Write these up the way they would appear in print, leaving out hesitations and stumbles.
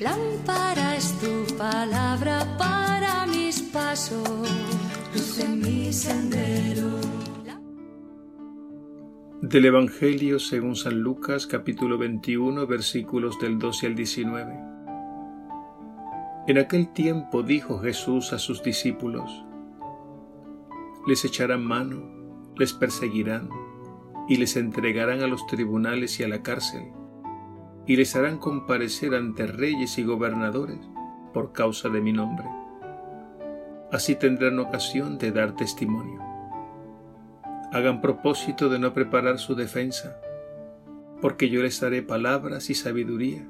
Lámpara es tu palabra para mis pasos, luz en mi sendero. Del Evangelio según San Lucas, capítulo 21, versículos del 12 al 19. En aquel tiempo dijo Jesús a sus discípulos: les echarán mano, les perseguirán y les entregarán a los tribunales y a la cárcel, y les harán comparecer ante reyes y gobernadores por causa de mi nombre. Así tendrán ocasión de dar testimonio. Hagan propósito de no preparar su defensa, porque yo les daré palabras y sabiduría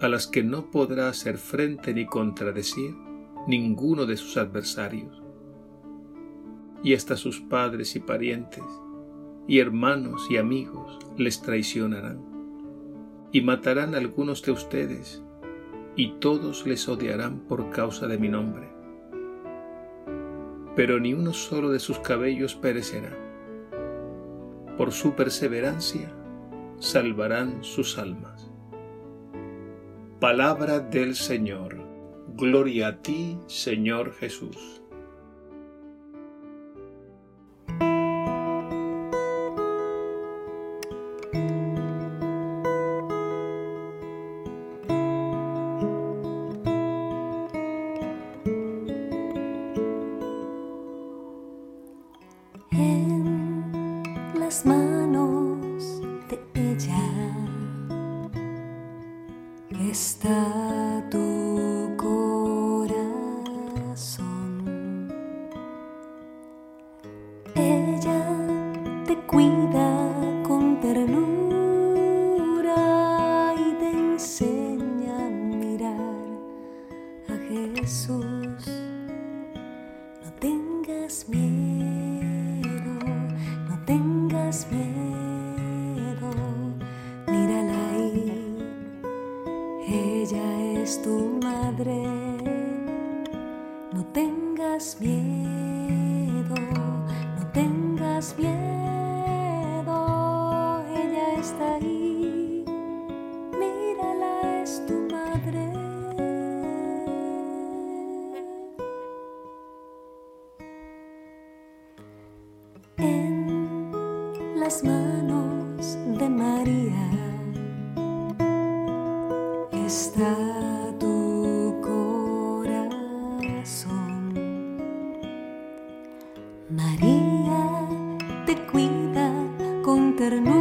a las que no podrá hacer frente ni contradecir ninguno de sus adversarios. Y hasta sus padres y parientes, y hermanos y amigos les traicionarán, y matarán a algunos de ustedes, y todos les odiarán por causa de mi nombre. Pero ni uno solo de sus cabellos perecerá. Por su perseverancia salvarán sus almas. Palabra del Señor. Gloria a ti, Señor Jesús. Manos de ella está tu corazón. Ella te cuida con ternura y te enseña a mirar a Jesús. No tengas miedo, no tengas miedo, mírala ahí, ella es tu madre. No tengas miedo, no tengas miedo, ella está ahí, mírala, es tu madre. Las manos de María está tu corazón. María te cuida con ternura y te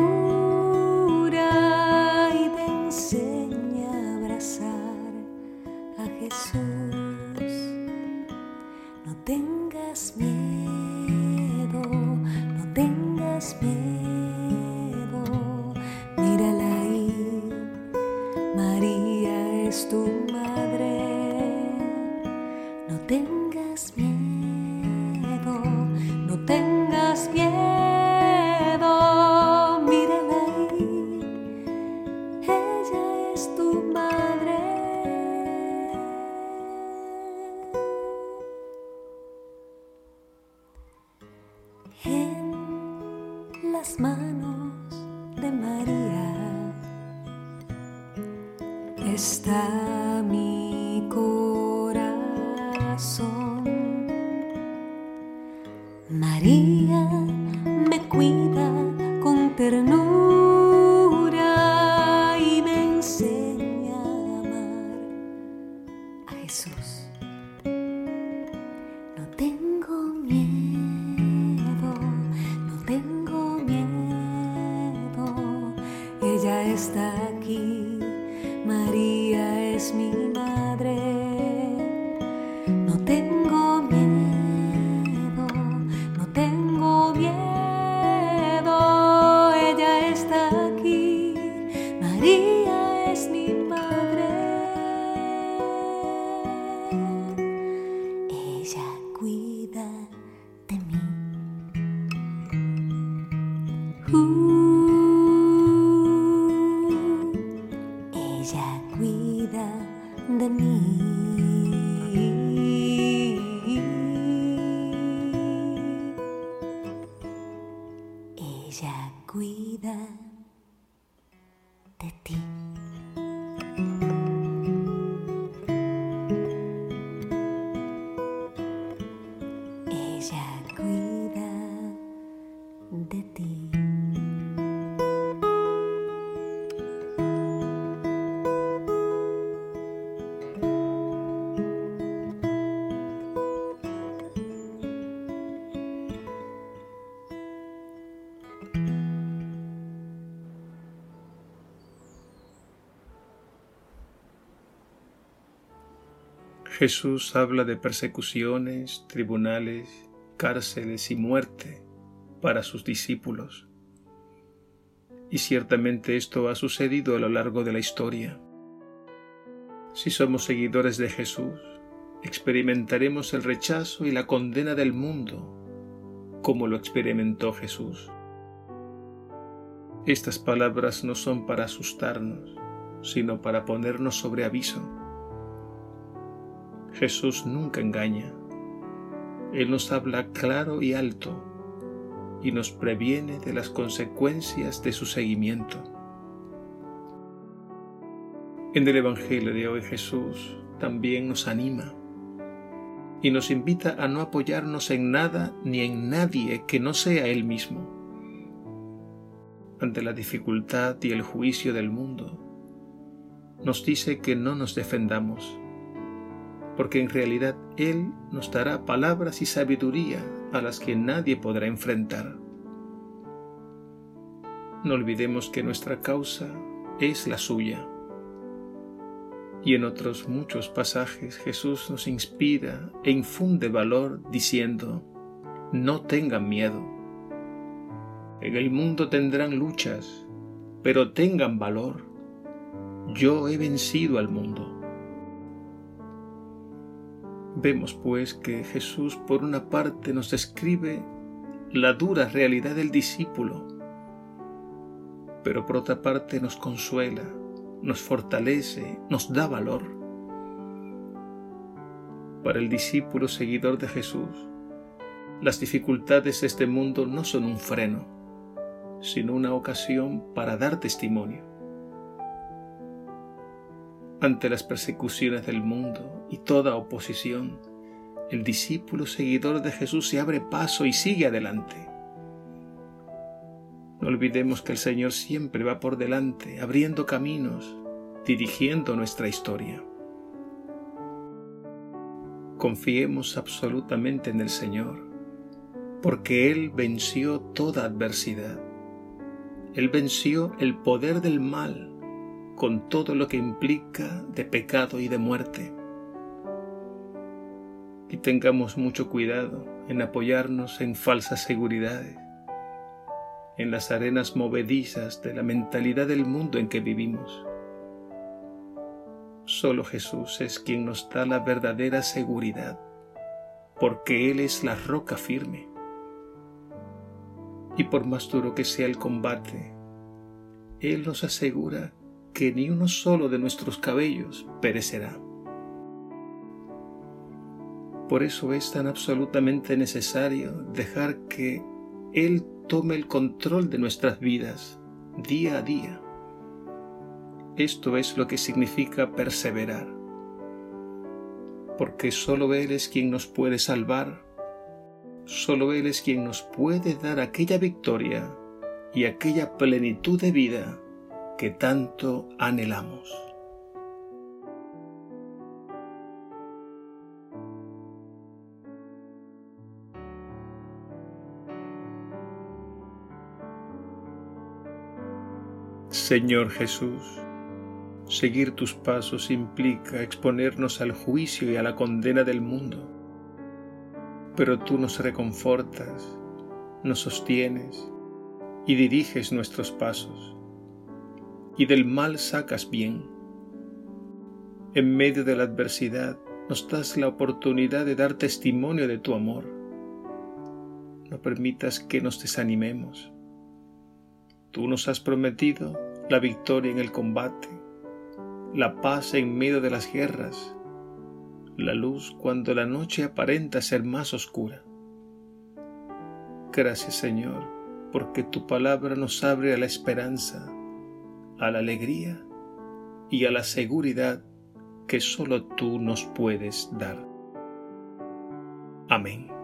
enseña a abrazar a Jesús. No tengas miedo, no tengas miedo. Tu madre, no tengas miedo, no tengas miedo, mírala ahí, ella es tu madre. En las manos de María está mi corazón. María me cuida con ternura y me enseña a amar a Jesús. No tengo miedo, no tengo miedo, ella está aquí. María es mi madre, no tengo miedo, ella está aquí, María es mi madre. Ella cuida de mí. Ella cuida de mí. Ella cuida de ti. Jesús habla de persecuciones, tribunales, cárceles y muerte para sus discípulos. Y ciertamente esto ha sucedido a lo largo de la historia. Si somos seguidores de Jesús, experimentaremos el rechazo y la condena del mundo, como lo experimentó Jesús. Estas palabras no son para asustarnos, sino para ponernos sobre aviso. Jesús nunca engaña. Él nos habla claro y alto y nos previene de las consecuencias de su seguimiento. En el Evangelio de hoy Jesús también nos anima y nos invita a no apoyarnos en nada ni en nadie que no sea Él mismo. Ante la dificultad y el juicio del mundo, nos dice que no nos defendamos, porque en realidad Él nos dará palabras y sabiduría a las que nadie podrá enfrentar. No olvidemos que nuestra causa es la suya. Y en otros muchos pasajes Jesús nos inspira e infunde valor diciendo: no tengan miedo. En el mundo tendrán luchas, pero tengan valor. Yo he vencido al mundo. Vemos pues que Jesús por una parte nos describe la dura realidad del discípulo, pero por otra parte nos consuela, nos fortalece, nos da valor. Para el discípulo seguidor de Jesús, las dificultades de este mundo no son un freno, sino una ocasión para dar testimonio. Ante las persecuciones del mundo y toda oposición, el discípulo seguidor de Jesús se abre paso y sigue adelante. No olvidemos que el Señor siempre va por delante, abriendo caminos, dirigiendo nuestra historia. Confiemos absolutamente en el Señor, porque Él venció toda adversidad. Él venció el poder del mal, con todo lo que implica de pecado y de muerte. Y tengamos mucho cuidado en apoyarnos en falsas seguridades, en las arenas movedizas de la mentalidad del mundo en que vivimos. Solo Jesús es quien nos da la verdadera seguridad, porque Él es la roca firme. Y por más duro que sea el combate, Él nos asegura que ni uno solo de nuestros cabellos perecerá. Por eso es tan absolutamente necesario dejar que Él tome el control de nuestras vidas día a día. Esto es lo que significa perseverar, porque solo Él es quien nos puede salvar, solo Él es quien nos puede dar aquella victoria y aquella plenitud de vida que tanto anhelamos. Señor Jesús, seguir tus pasos implica exponernos al juicio y a la condena del mundo, pero tú nos reconfortas, nos sostienes y diriges nuestros pasos. Y del mal sacas bien. En medio de la adversidad nos das la oportunidad de dar testimonio de tu amor. No permitas que nos desanimemos. Tú nos has prometido la victoria en el combate, la paz en medio de las guerras, la luz cuando la noche aparenta ser más oscura. Gracias, Señor, porque tu palabra nos abre a la esperanza, a la alegría y a la seguridad que solo tú nos puedes dar. Amén.